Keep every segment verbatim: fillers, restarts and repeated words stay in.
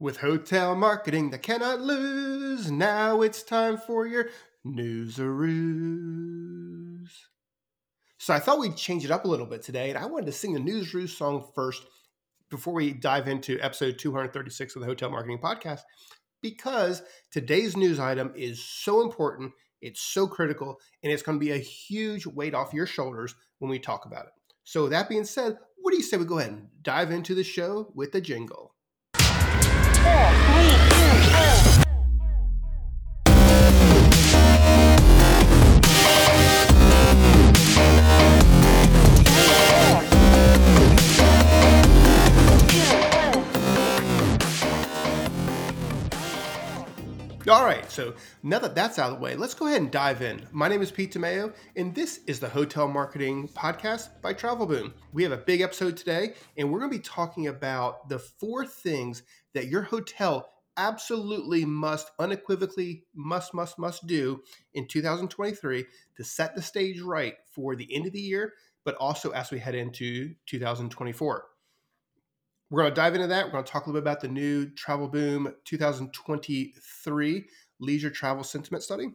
With hotel marketing that cannot lose, now it's time for your newsaroos. So I thought we'd change it up a little bit today, and I wanted to sing the newsaroos song first before we dive into episode two thirty-six of the Hotel Marketing Podcast, because today's news item is so important, it's so critical, and it's going to be a huge weight off your shoulders when we talk about it. So with that being said, what do you say we go ahead and dive into the show with the jingle? All right, so now that that's out of the way, let's go ahead and dive in. My name is Pete DeMayo, and this is the Hotel Marketing Podcast by Travel Boom. We have a big episode today, and we're going to be talking about the four things that your hotel absolutely must, unequivocally must, must, must do in two thousand twenty-three to set the stage right for the end of the year, but also as we head into two thousand twenty-four. We're going to dive into that. We're going to talk a little bit about the new Travel Boom twenty twenty-three Leisure Travel Sentiment Study.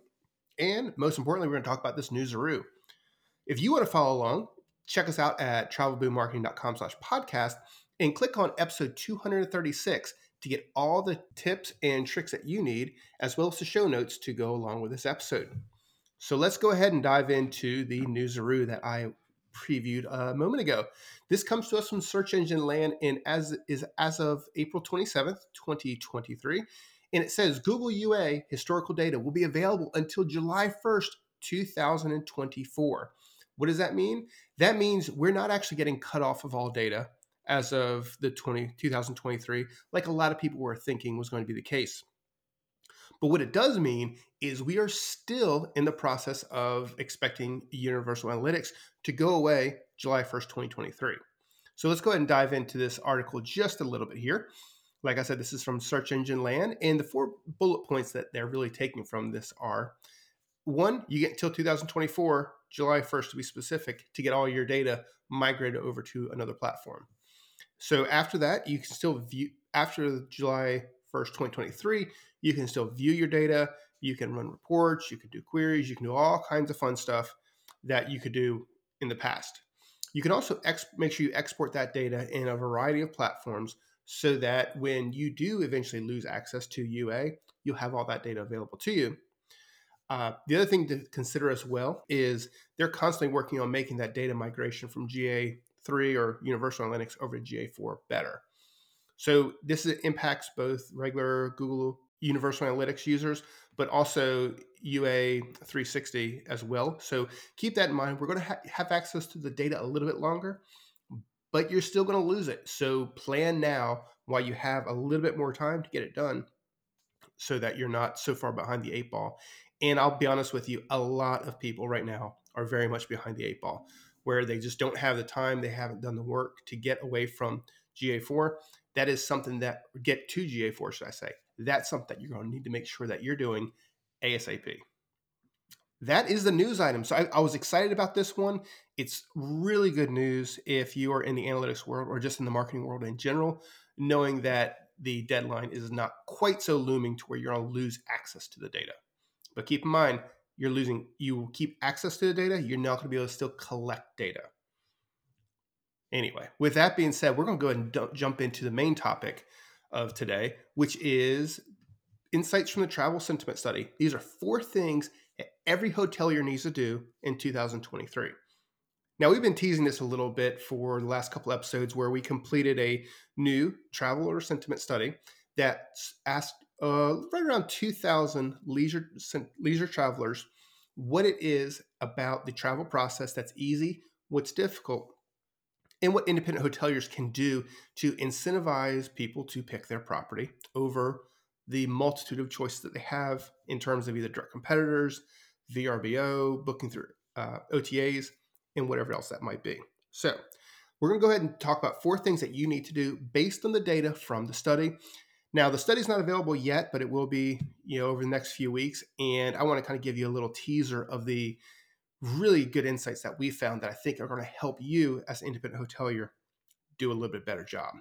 And most importantly, we're going to talk about this newsaroo. If you want to follow along, check us out at travelboommarketing.com slash podcast and click on episode two thirty-six to get all the tips and tricks that you need, as well as the show notes to go along with this episode. So let's go ahead and dive into the newsaroo that I previewed a moment ago. This comes to us from Search Engine Land and as is as of April twenty-seventh, twenty twenty-three. And it says Google U A historical data will be available until July first, two thousand twenty-four. What does that mean? That means we're not actually getting cut off of all data as of the twenty, twenty twenty-three, like a lot of people were thinking was going to be the case. But what it does mean is we are still in the process of expecting Universal Analytics to go away July first, twenty twenty-three. So let's go ahead and dive into this article just a little bit here. Like I said, this is from Search Engine Land, and the four bullet points that they're really taking from this are, one, you get until two thousand twenty-four, July first to be specific, to get all your data migrated over to another platform. So after that, you can still view, after July first, twenty twenty-three, you can still view your data, you can run reports, you can do queries, you can do all kinds of fun stuff that you could do in the past. You can also ex- make sure you export that data in a variety of platforms so that when you do eventually lose access to U A, you'll have all that data available to you. Uh, the other thing to consider as well is they're constantly working on making that data migration from G A three or Universal Analytics over to G A four better. So this impacts both regular Google Universal Analytics users, but also U A three sixty as well. So keep that in mind. We're going to ha- have access to the data a little bit longer, but you're still going to lose it. So plan now while you have a little bit more time to get it done so that you're not so far behind the eight ball. And I'll be honest with you, a lot of people right now are very much behind the eight ball, where they just don't have the time, they haven't done the work to get away from G A four. That is something that, get to G A four, should I say. That's something that you're going to need to make sure that you're doing ASAP. That is the news item. So I, I was excited about this one. It's really good news if you are in the analytics world or just in the marketing world in general, knowing that the deadline is not quite so looming to where you're going to lose access to the data. But keep in mind, you're losing, you keep access to the data, you're not going to be able to still collect data. Anyway, with that being said, we're going to go ahead and d- jump into the main topic of today, which is insights from the Travel Sentiment Study. These are four things that every hotelier needs to do in two thousand twenty-three. Now, we've been teasing this a little bit for the last couple episodes where we completed a new traveler sentiment study that asked uh, right around two thousand leisure, leisure travelers what it is about the travel process that's easy, what's difficult, and what independent hoteliers can do to incentivize people to pick their property over the multitude of choices that they have in terms of either direct competitors, V R B O, booking through uh, O T As, and whatever else that might be. So we're going to go ahead and talk about four things that you need to do based on the data from the study. Now, the study is not available yet, but it will be, you know, over the next few weeks. And I want to kind of give you a little teaser of the really good insights that we found that I think are going to help you as an independent hotelier do a little bit better job.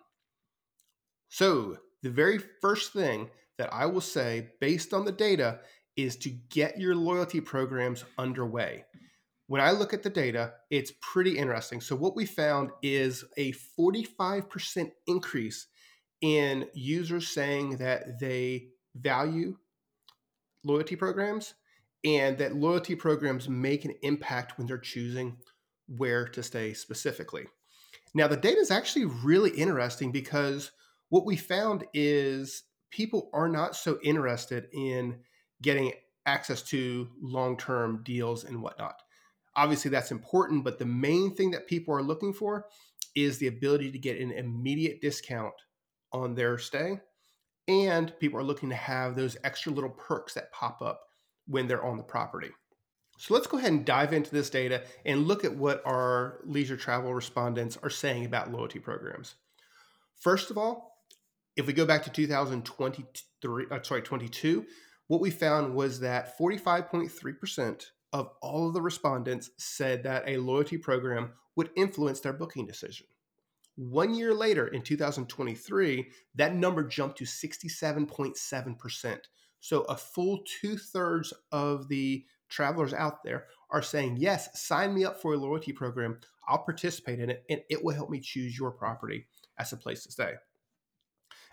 So the very first thing that I will say based on the data is to get your loyalty programs underway. When I look at the data, it's pretty interesting. So what we found is a forty-five percent increase in users saying that they value loyalty programs and that loyalty programs make an impact when they're choosing where to stay specifically. Now, the data is actually really interesting because what we found is people are not so interested in getting access to long-term deals and whatnot. Obviously, that's important, but the main thing that people are looking for is the ability to get an immediate discount on their stay, and people are looking to have those extra little perks that pop up when they're on the property. So let's go ahead and dive into this data and look at what our leisure travel respondents are saying about loyalty programs. First of all, if we go back to two thousand twenty-three, uh, sorry, twenty-two, what we found was that forty-five point three percent of all of the respondents said that a loyalty program would influence their booking decision. One year later, in two thousand twenty-three, that number jumped to sixty-seven point seven percent. So a full two-thirds of the travelers out there are saying, yes, sign me up for a loyalty program. I'll participate in it, and it will help me choose your property as a place to stay.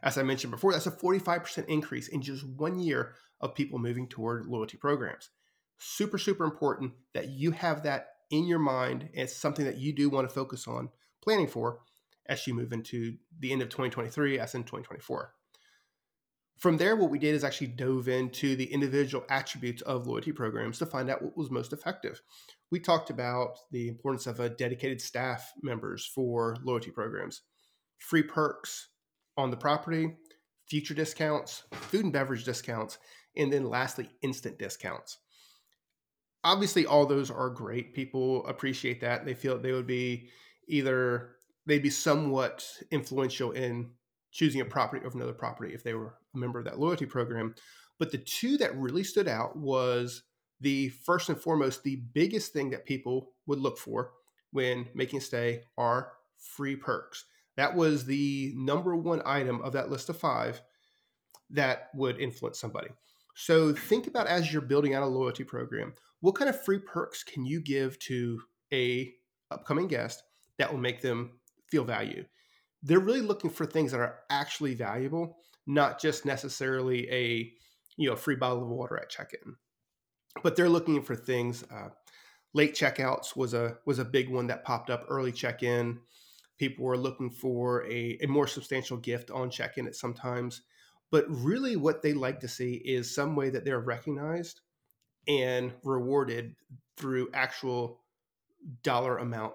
As I mentioned before, that's a forty-five percent increase in just one year of people moving toward loyalty programs. Super, super important that you have that in your mind. It's something that you do want to focus on planning for as you move into the end of twenty twenty-three, as in twenty twenty-four. From there, what we did is actually dove into the individual attributes of loyalty programs to find out what was most effective. We talked about the importance of a dedicated staff members for loyalty programs, free perks on the property, future discounts, food and beverage discounts, and then lastly, instant discounts. Obviously, all those are great. People appreciate that. They feel they would be either, they'd be somewhat influential in choosing a property over another property if they were a member of that loyalty program. But the two that really stood out was the first and foremost, the biggest thing that people would look for when making a stay are free perks. That was the number one item of that list of five that would influence somebody. So think about as you're building out a loyalty program, what kind of free perks can you give to a upcoming guest that will make them feel value? They're really looking for things that are actually valuable, not just necessarily a, you know, free bottle of water at check-in. But they're looking for things. Uh, late checkouts was a was a big one that popped up. Early check-in, people were looking for a, a more substantial gift on check-in at sometimes. But really, what they like to see is some way that they're recognized and rewarded through actual dollar amount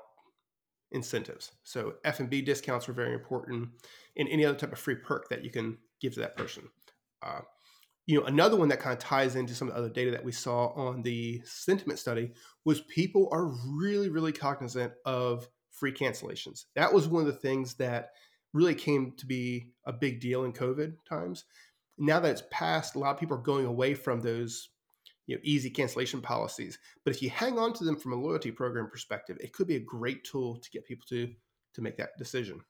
incentives. So F and B discounts were very important, and any other type of free perk that you can give to that person. Uh, you know, another one that kind of ties into some of the other data that we saw on the sentiment study was people are really, really cognizant of free cancellations. That was one of the things that really came to be a big deal in COVID times. Now that it's passed, a lot of people are going away from those, you know, easy cancellation policies. But if you hang on to them from a loyalty program perspective, it could be a great tool to get people to, to make that decision.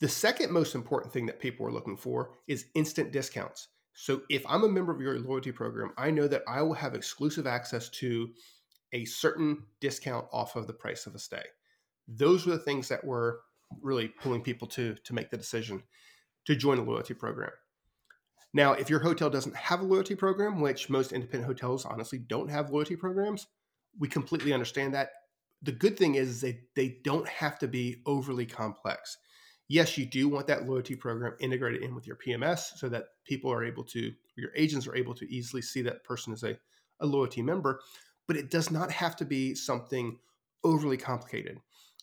The second most important thing that people are looking for is instant discounts. So if I'm a member of your loyalty program, I know that I will have exclusive access to a certain discount off of the price of a stay. Those were the things that were really pulling people to, to make the decision to join a loyalty program. Now, if your hotel doesn't have a loyalty program, which most independent hotels honestly don't have loyalty programs, we completely understand that. The good thing is they, they don't have to be overly complex. Yes, you do want that loyalty program integrated in with your P M S so that people are able to, your agents are able to easily see that person as a, a loyalty member, but it does not have to be something overly complicated.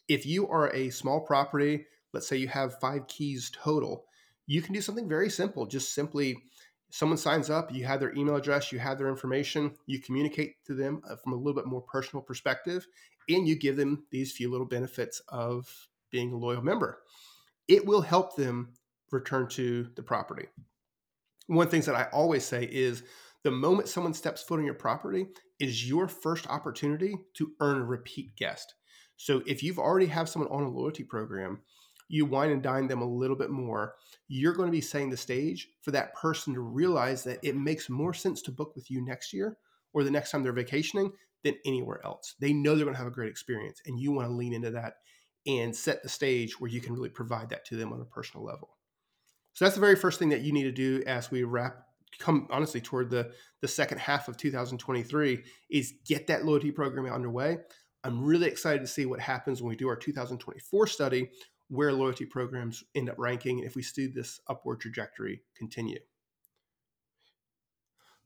If you are a small property, let's say you have five keys total, you can do something very simple. Just simply someone signs up, you have their email address, you have their information, you communicate to them from a little bit more personal perspective, and you give them these few little benefits of being a loyal member. It will help them return to the property. One of the things that I always say is the moment someone steps foot on your property is your first opportunity to earn a repeat guest. So if you've already have someone on a loyalty program, you wine and dine them a little bit more, you're going to be setting the stage for that person to realize that it makes more sense to book with you next year or the next time they're vacationing than anywhere else. They know they're going to have a great experience, and you want to lean into that and set the stage where you can really provide that to them on a personal level. So that's the very first thing that you need to do as we wrap, come honestly toward the, the second half of two thousand twenty-three, is get that loyalty program underway. I'm really excited to see what happens when we do our two thousand twenty-four study, where loyalty programs end up ranking, and if we see this upward trajectory continue.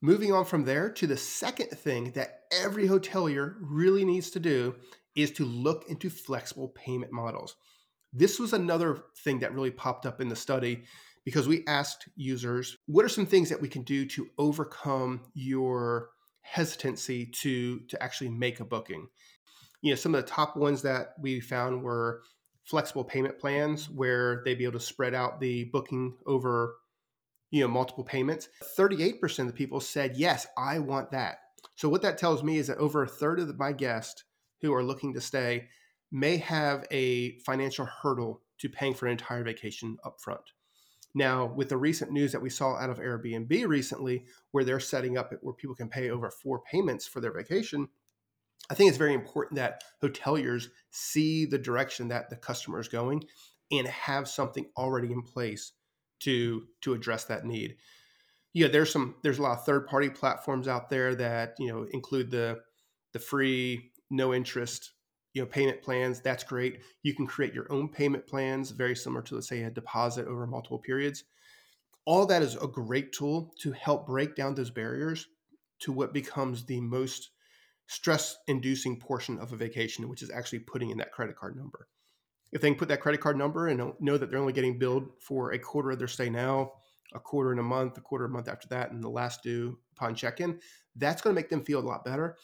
Moving on from there to the second thing that every hotelier really needs to do is to look into flexible payment models. This was another thing that really popped up in the study because we asked users, what are some things that we can do to overcome your hesitancy to, to actually make a booking? You know, some of the top ones that we found were flexible payment plans, where they'd be able to spread out the booking over, you know, multiple payments. thirty-eight percent of the people said, yes, I want that. So what that tells me is that over a third of my guests who are looking to stay may have a financial hurdle to paying for an entire vacation upfront. Now, with the recent news that we saw out of Airbnb recently, where they're setting up it where people can pay over four payments for their vacation, I think it's very important that hoteliers see the direction that the customer is going and have something already in place to, to address that need. Yeah, there's some there's a lot of third-party platforms out there that, you know, include the the free, no interest, you know, payment plans. That's great. You can create your own payment plans, very similar to, let's say, a deposit over multiple periods. All that is a great tool to help break down those barriers to what becomes the most stress-inducing portion of a vacation, which is actually putting in that credit card number. If they can put that credit card number and know that they're only getting billed for a quarter of their stay now, a quarter in a month, a quarter a month after that, and the last due upon check-in, that's going to make them feel a lot better.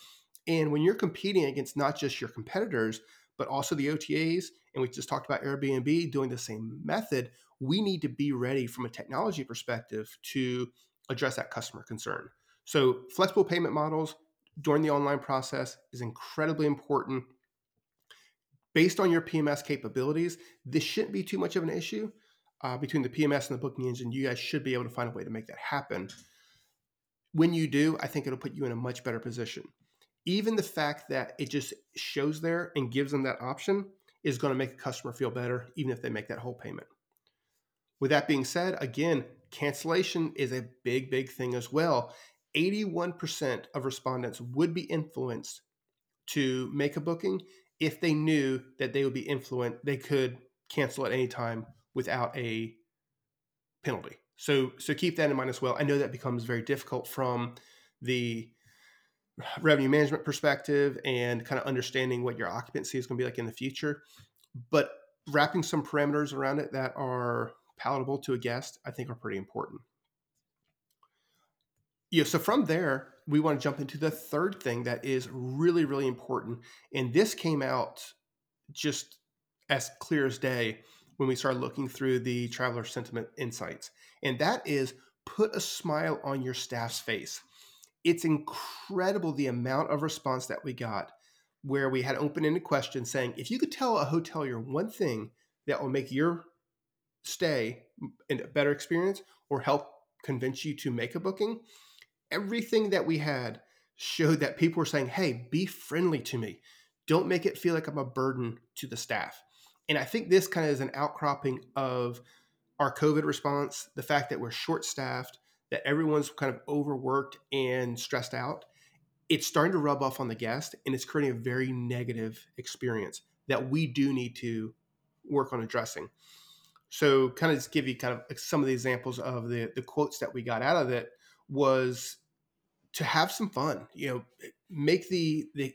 And when you're competing against not just your competitors, but also the O T As, and we just talked about Airbnb doing the same method, we need to be ready from a technology perspective to address that customer concern. So flexible payment models during the online process is incredibly important. Based on your P M S capabilities, this shouldn't be too much of an issue. Uh, between the P M S and the booking engine, you guys should be able to find a way to make that happen. When you do, I think it'll put you in a much better position. Even the fact that it just shows there and gives them that option is going to make a customer feel better, even if they make that whole payment. With that being said, again, cancellation is a big, big thing as well. eighty-one percent of respondents would be influenced to make a booking if they knew that they would be influenced, they could cancel at any time without a penalty. So, so keep that in mind as well. I know that becomes very difficult from the revenue management perspective and kind of understanding what your occupancy is going to be like in the future, but wrapping some parameters around it that are palatable to a guest, I think are pretty important. Yeah, so from there, we want to jump into the third thing that is really, really important. And this came out just as clear as day when we started looking through the traveler sentiment insights. And that is put a smile on your staff's face. It's incredible the amount of response that we got where we had open-ended questions saying, if you could tell a hotelier one thing that will make your stay a better experience or help convince you to make a booking, everything that we had showed that people were saying, hey, be friendly to me. Don't make it feel like I'm a burden to the staff. And I think this kind of is an outcropping of our COVID response, the fact that we're short-staffed, that everyone's kind of overworked and stressed out. It's starting to rub off on the guest, and it's creating a very negative experience that we do need to work on addressing. So kind of just give you kind of some of the examples of the, the quotes that we got out of it. Was to have some fun, you know, make the, the,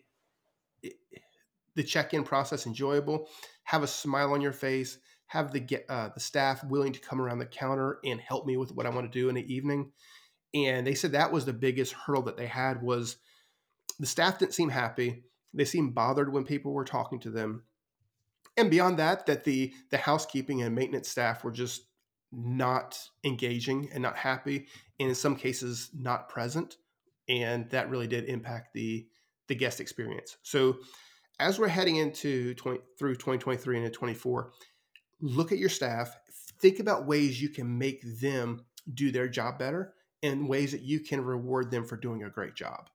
the check-in process enjoyable, have a smile on your face, have the, uh, the staff willing to come around the counter and help me with what I want to do in the evening. And they said that was the biggest hurdle that they had was the staff didn't seem happy. They seemed bothered when people were talking to them. And beyond that, that the, the housekeeping and maintenance staff were just not engaging and not happy, and in some cases not present. And that really did impact the, the guest experience. So as we're heading into twenty, through twenty twenty-three and twenty-four, look at your staff, think about ways you can make them do their job better and ways that you can reward them for doing a great job.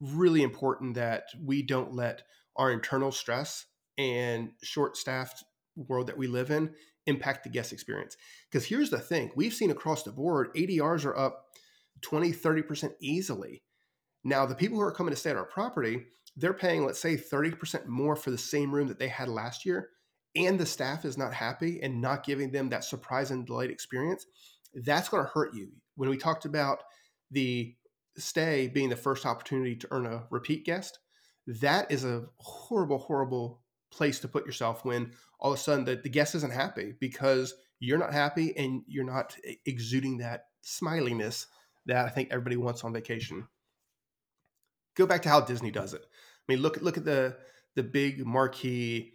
Really important that we don't let our internal stress and short-staffed world that we live in impact the guest experience. Because here's the thing, we've seen across the board, A D Rs are up twenty, thirty percent easily. Now, the people who are coming to stay at our property, they're paying, let's say, thirty percent more for the same room that they had last year, and the staff is not happy and not giving them that surprise and delight experience. That's going to hurt you. When we talked about the stay being the first opportunity to earn a repeat guest, that is a horrible, horrible place to put yourself when all of a sudden the, the guest isn't happy because you're not happy and you're not exuding that smiliness that I think everybody wants on vacation. Go back to how Disney does it. I mean, look at look at the the big marquee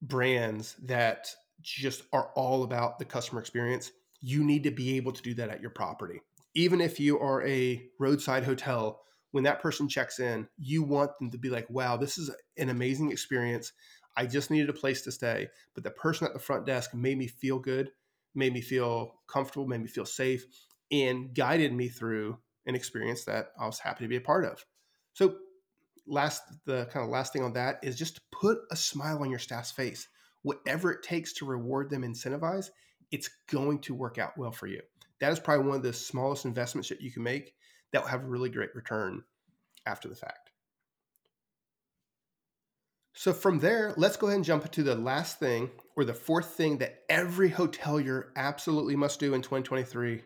brands that just are all about the customer experience. You need to be able to do that at your property. Even if you are a roadside hotel, when that person checks in, you want them to be like, wow, this is an amazing experience. I just needed a place to stay, but the person at the front desk made me feel good, made me feel comfortable, made me feel safe, and guided me through an experience that I was happy to be a part of. So last, the kind of last thing on that is just put a smile on your staff's face. Whatever it takes to reward them, incentivize, it's going to work out well for you. That is probably one of the smallest investments that you can make that will have a really great return after the fact. So from there, let's go ahead and jump into the last thing, or the fourth thing that every hotelier absolutely must do in twenty twenty-three.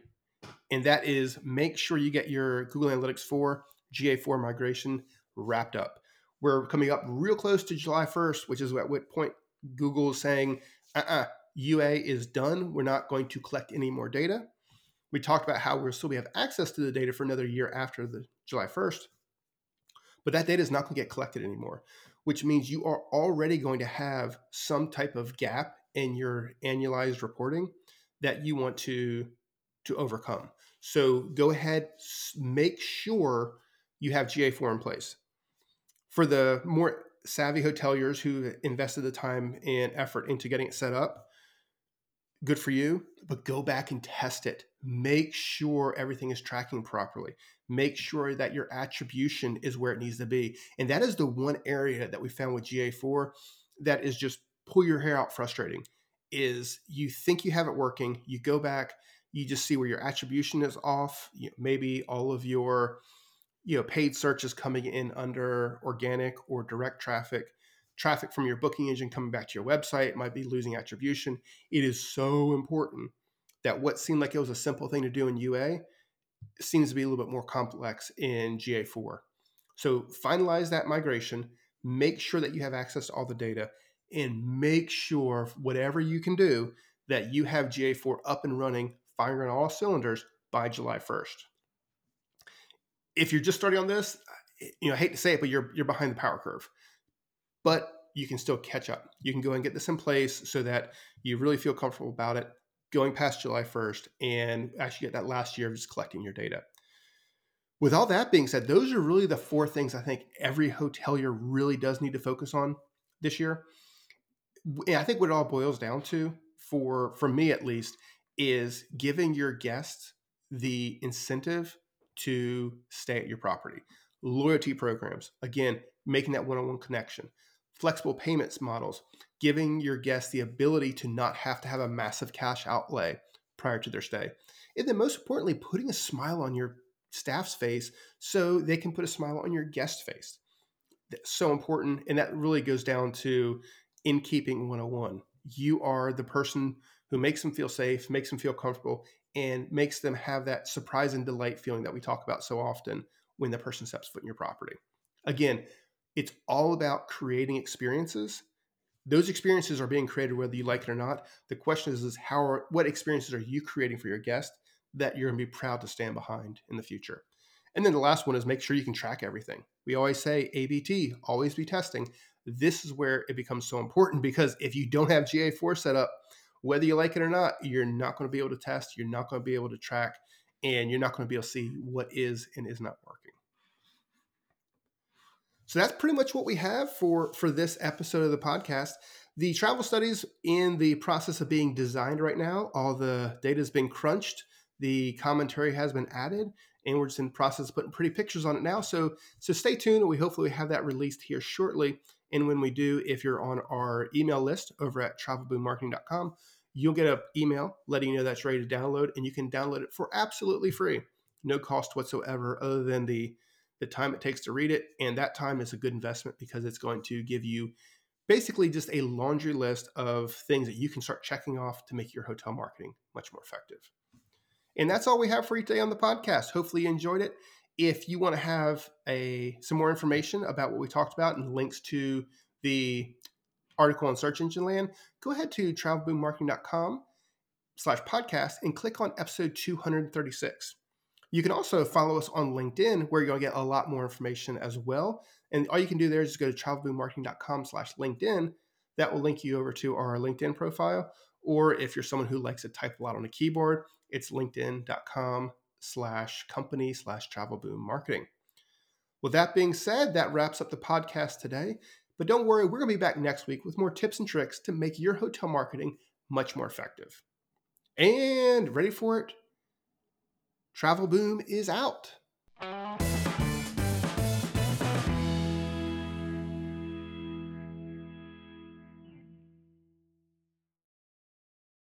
And that is make sure you get your Google Analytics four, G A four migration wrapped up. We're coming up real close to July first, which is at what point Google is saying, uh-uh, U A is done. We're not going to collect any more data. We talked about how we're still we have access to the data for another year after the July first, but that data is not going to get collected anymore, which means you are already going to have some type of gap in your annualized reporting that you want to to overcome. So go ahead, make sure you have G A four in place. For the more savvy hoteliers who invested the time and effort into getting it set up, good for you, but go back and test it. Make sure everything is tracking properly. Make sure that your attribution is where it needs to be. And that is the one area that we found with G A four that is just pull your hair out frustrating, is you think you have it working, you go back, you just see where your attribution is off. You know, maybe all of your, you know, paid search is coming in under organic or direct traffic. Traffic from your booking engine coming back to your website might be losing attribution. It is so important that what seemed like it was a simple thing to do in U A seems to be a little bit more complex in G A four. So finalize that migration. Make sure that you have access to all the data, and make sure whatever you can do that you have G A four up and running, firing on all cylinders by July first. If you're just starting on this, you know, I hate to say it, but you're you're behind the power curve. But you can still catch up. You can go and get this in place so that you really feel comfortable about it going past July first and actually get that last year of just collecting your data. With all that being said, those are really the four things I think every hotelier really does need to focus on this year. And I think what it all boils down to, for, for me at least, is giving your guests the incentive to stay at your property. Loyalty programs, again, making that one-on-one connection. Flexible payments models, giving your guests the ability to not have to have a massive cash outlay prior to their stay. And then most importantly, putting a smile on your staff's face so they can put a smile on your guest's face. That's so important, and that really goes down to Innkeeping one oh one. You are the person who makes them feel safe, makes them feel comfortable, and makes them have that surprise and delight feeling that we talk about so often when the person steps foot in your property. Again, it's all about creating experiences. Those experiences are being created whether you like it or not. The question is, is how are, what experiences are you creating for your guest that you're going to be proud to stand behind in the future? And then the last one is make sure you can track everything. We always say A B T, always be testing. This is where it becomes so important, because if you don't have G A four set up, whether you like it or not, you're not going to be able to test, you're not going to be able to track, and you're not going to be able to see what is and is not working. So that's pretty much what we have for, for this episode of the podcast. The travel study's in the process of being designed right now. All the data's been crunched. The commentary has been added, and we're just in the process of putting pretty pictures on it now. So, so stay tuned, and we hopefully have that released here shortly. And when we do, if you're on our email list over at travel boom marketing dot com, you'll get an email letting you know that's ready to download, and you can download it for absolutely free. No cost whatsoever other than the, the time it takes to read it. And that time is a good investment because it's going to give you basically just a laundry list of things that you can start checking off to make your hotel marketing much more effective. And that's all we have for you today on the podcast. Hopefully you enjoyed it. If you want to have a some more information about what we talked about and links to the article on Search Engine Land, go ahead to travel boom marketing dot com slash podcast and click on episode two thirty-six. You can also follow us on LinkedIn, where you'll get a lot more information as well. And all you can do there is just go to travel boom marketing dot com slash LinkedIn. That will link you over to our LinkedIn profile. Or if you're someone who likes to type a lot on a keyboard, it's linkedin dot com slash company slash travel boom marketing. With that being said, that wraps up the podcast today. But don't worry, we're going to be back next week with more tips and tricks to make your hotel marketing much more effective. And ready for it? Travel Boom is out.